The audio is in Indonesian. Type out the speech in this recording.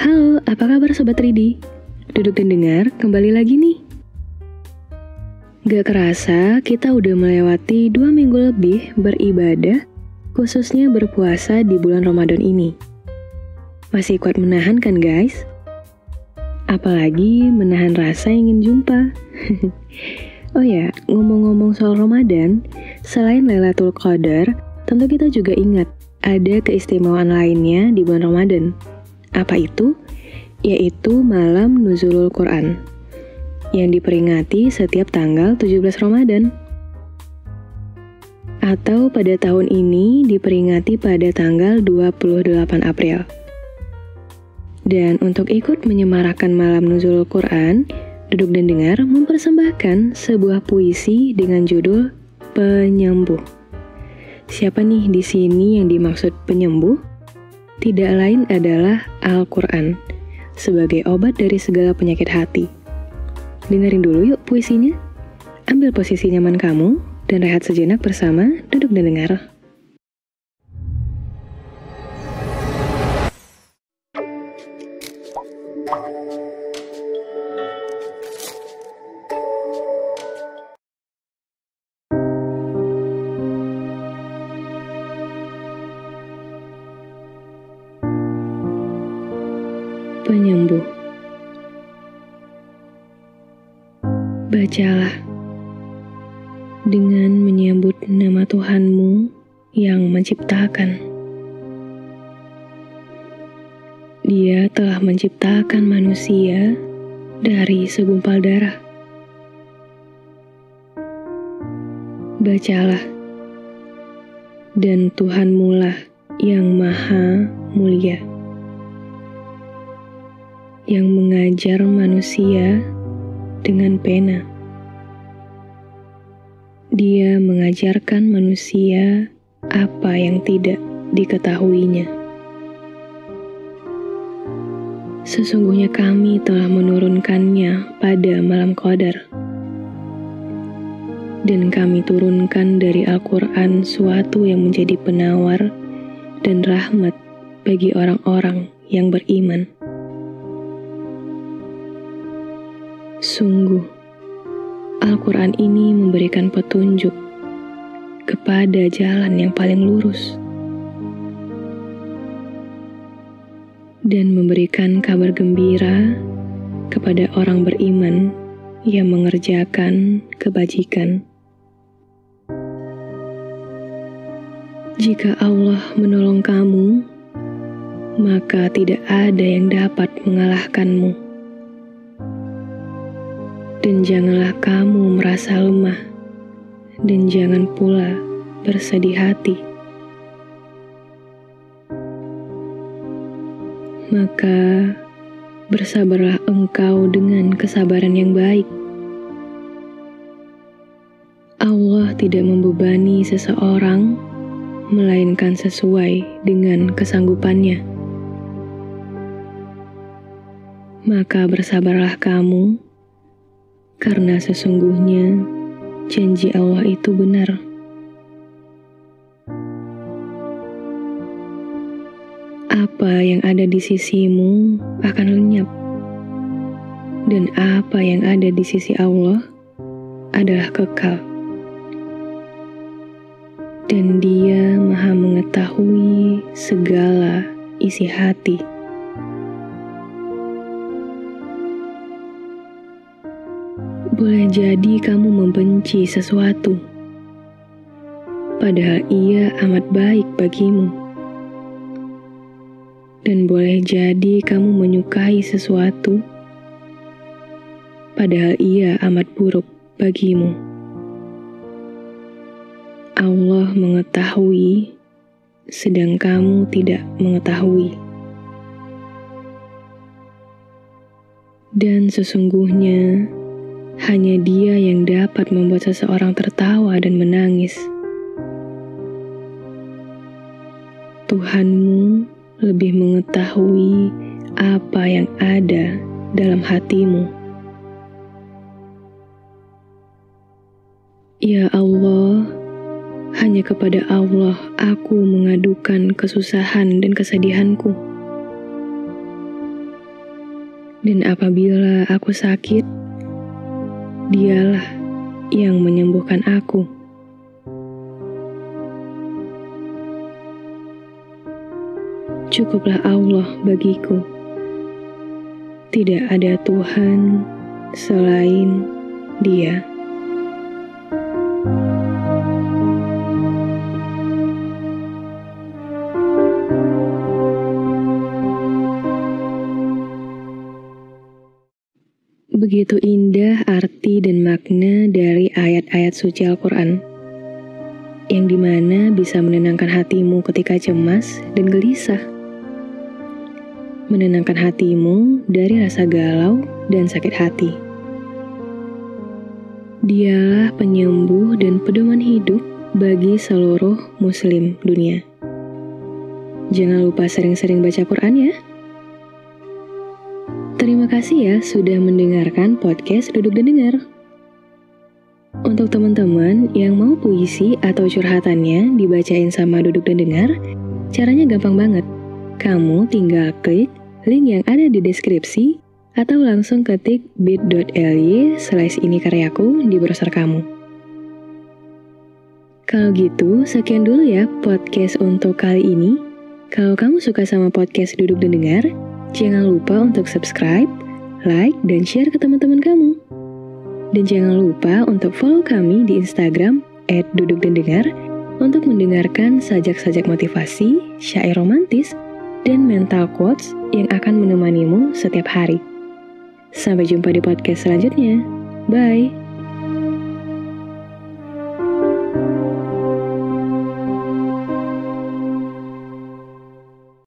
Halo, apa kabar Sobat Ridi? Duduk dan Dengar, kembali lagi nih. Gak kerasa, kita udah melewati 2 minggu lebih beribadah, khususnya berpuasa di bulan Ramadan ini. Masih kuat menahan kan guys? Apalagi menahan rasa ingin jumpa. Oh ya, ngomong-ngomong soal Ramadan, selain Lailatul Qadar, tentu kita juga ingat ada keistimewaan lainnya di bulan Ramadan. Apa itu? Yaitu malam Nuzulul Quran, yang diperingati setiap tanggal 17 Ramadan. Atau pada tahun ini diperingati pada tanggal 28 April. Dan untuk ikut menyemarakan malam Nuzulul Quran, Duduk dan Dengar mempersembahkan sebuah puisi dengan judul Penyembuh. Siapa nih di sini yang dimaksud penyembuh? Tidak lain adalah Al-Qur'an sebagai obat dari segala penyakit hati. Dengerin dulu yuk puisinya. Ambil posisi nyaman kamu dan rehat sejenak bersama Duduk dan Dengar. Penyembuh. Bacalah dengan menyebut nama Tuhanmu yang menciptakan. Dia telah menciptakan manusia dari segumpal darah. Bacalah, dan Tuhanmulah yang maha mulia, yang mengajar manusia dengan pena. Dia mengajarkan manusia apa yang tidak diketahuinya. Sesungguhnya kami telah menurunkannya pada malam Qadar, dan kami turunkan dari Al-Qur'an suatu yang menjadi penawar dan rahmat bagi orang-orang yang beriman. Sungguh, Al-Qur'an ini memberikan petunjuk kepada jalan yang paling lurus dan memberikan kabar gembira kepada orang beriman yang mengerjakan kebajikan. Jika Allah menolong kamu, maka tidak ada yang dapat mengalahkanmu. Dan janganlah kamu merasa lemah, dan jangan pula bersedih hati. Maka bersabarlah engkau dengan kesabaran yang baik. Allah tidak membebani seseorang, melainkan sesuai dengan kesanggupannya. Maka bersabarlah kamu, karena sesungguhnya janji Allah itu benar. Apa yang ada di sisimu akan lenyap, dan apa yang ada di sisi Allah adalah kekal. Dan Dia maha mengetahui segala isi hati. Boleh jadi kamu membenci sesuatu, padahal ia amat baik bagimu. Dan boleh jadi kamu menyukai sesuatu, padahal ia amat buruk bagimu. Allah mengetahui, sedang kamu tidak mengetahui. Dan sesungguhnya, hanya Dia yang dapat membuat seseorang tertawa dan menangis. Tuhanmu lebih mengetahui apa yang ada dalam hatimu. Ya Allah, hanya kepada Allah aku mengadukan kesusahan dan kesedihanku. Dan apabila aku sakit, dialah yang menyembuhkan aku. Cukuplah Allah bagiku. Tidak ada Tuhan selain Dia. Begitu indah arti dan makna dari ayat-ayat suci Al-Qur'an, yang dimana bisa menenangkan hatimu ketika cemas dan gelisah, menenangkan hatimu dari rasa galau dan sakit hati. Dialah penyembuh dan pedoman hidup bagi seluruh muslim dunia. Jangan lupa sering-sering baca Qur'an ya. Terima kasih ya sudah mendengarkan podcast Duduk dan Dengar. Untuk teman-teman yang mau puisi atau curhatannya dibacain sama Duduk dan Dengar, caranya gampang banget. Kamu tinggal klik link yang ada di deskripsi atau langsung ketik bit.ly/inikaryaku di browser kamu. Kalau gitu, sekian dulu ya podcast untuk kali ini. Kalau kamu suka sama podcast Duduk dan Dengar, jangan lupa untuk subscribe, like, dan share ke teman-teman kamu. Dan jangan lupa untuk follow kami di Instagram @dudukdandengar untuk mendengarkan sajak-sajak motivasi, syair romantis, dan mental quotes yang akan menemanimu setiap hari. Sampai jumpa di podcast selanjutnya. Bye!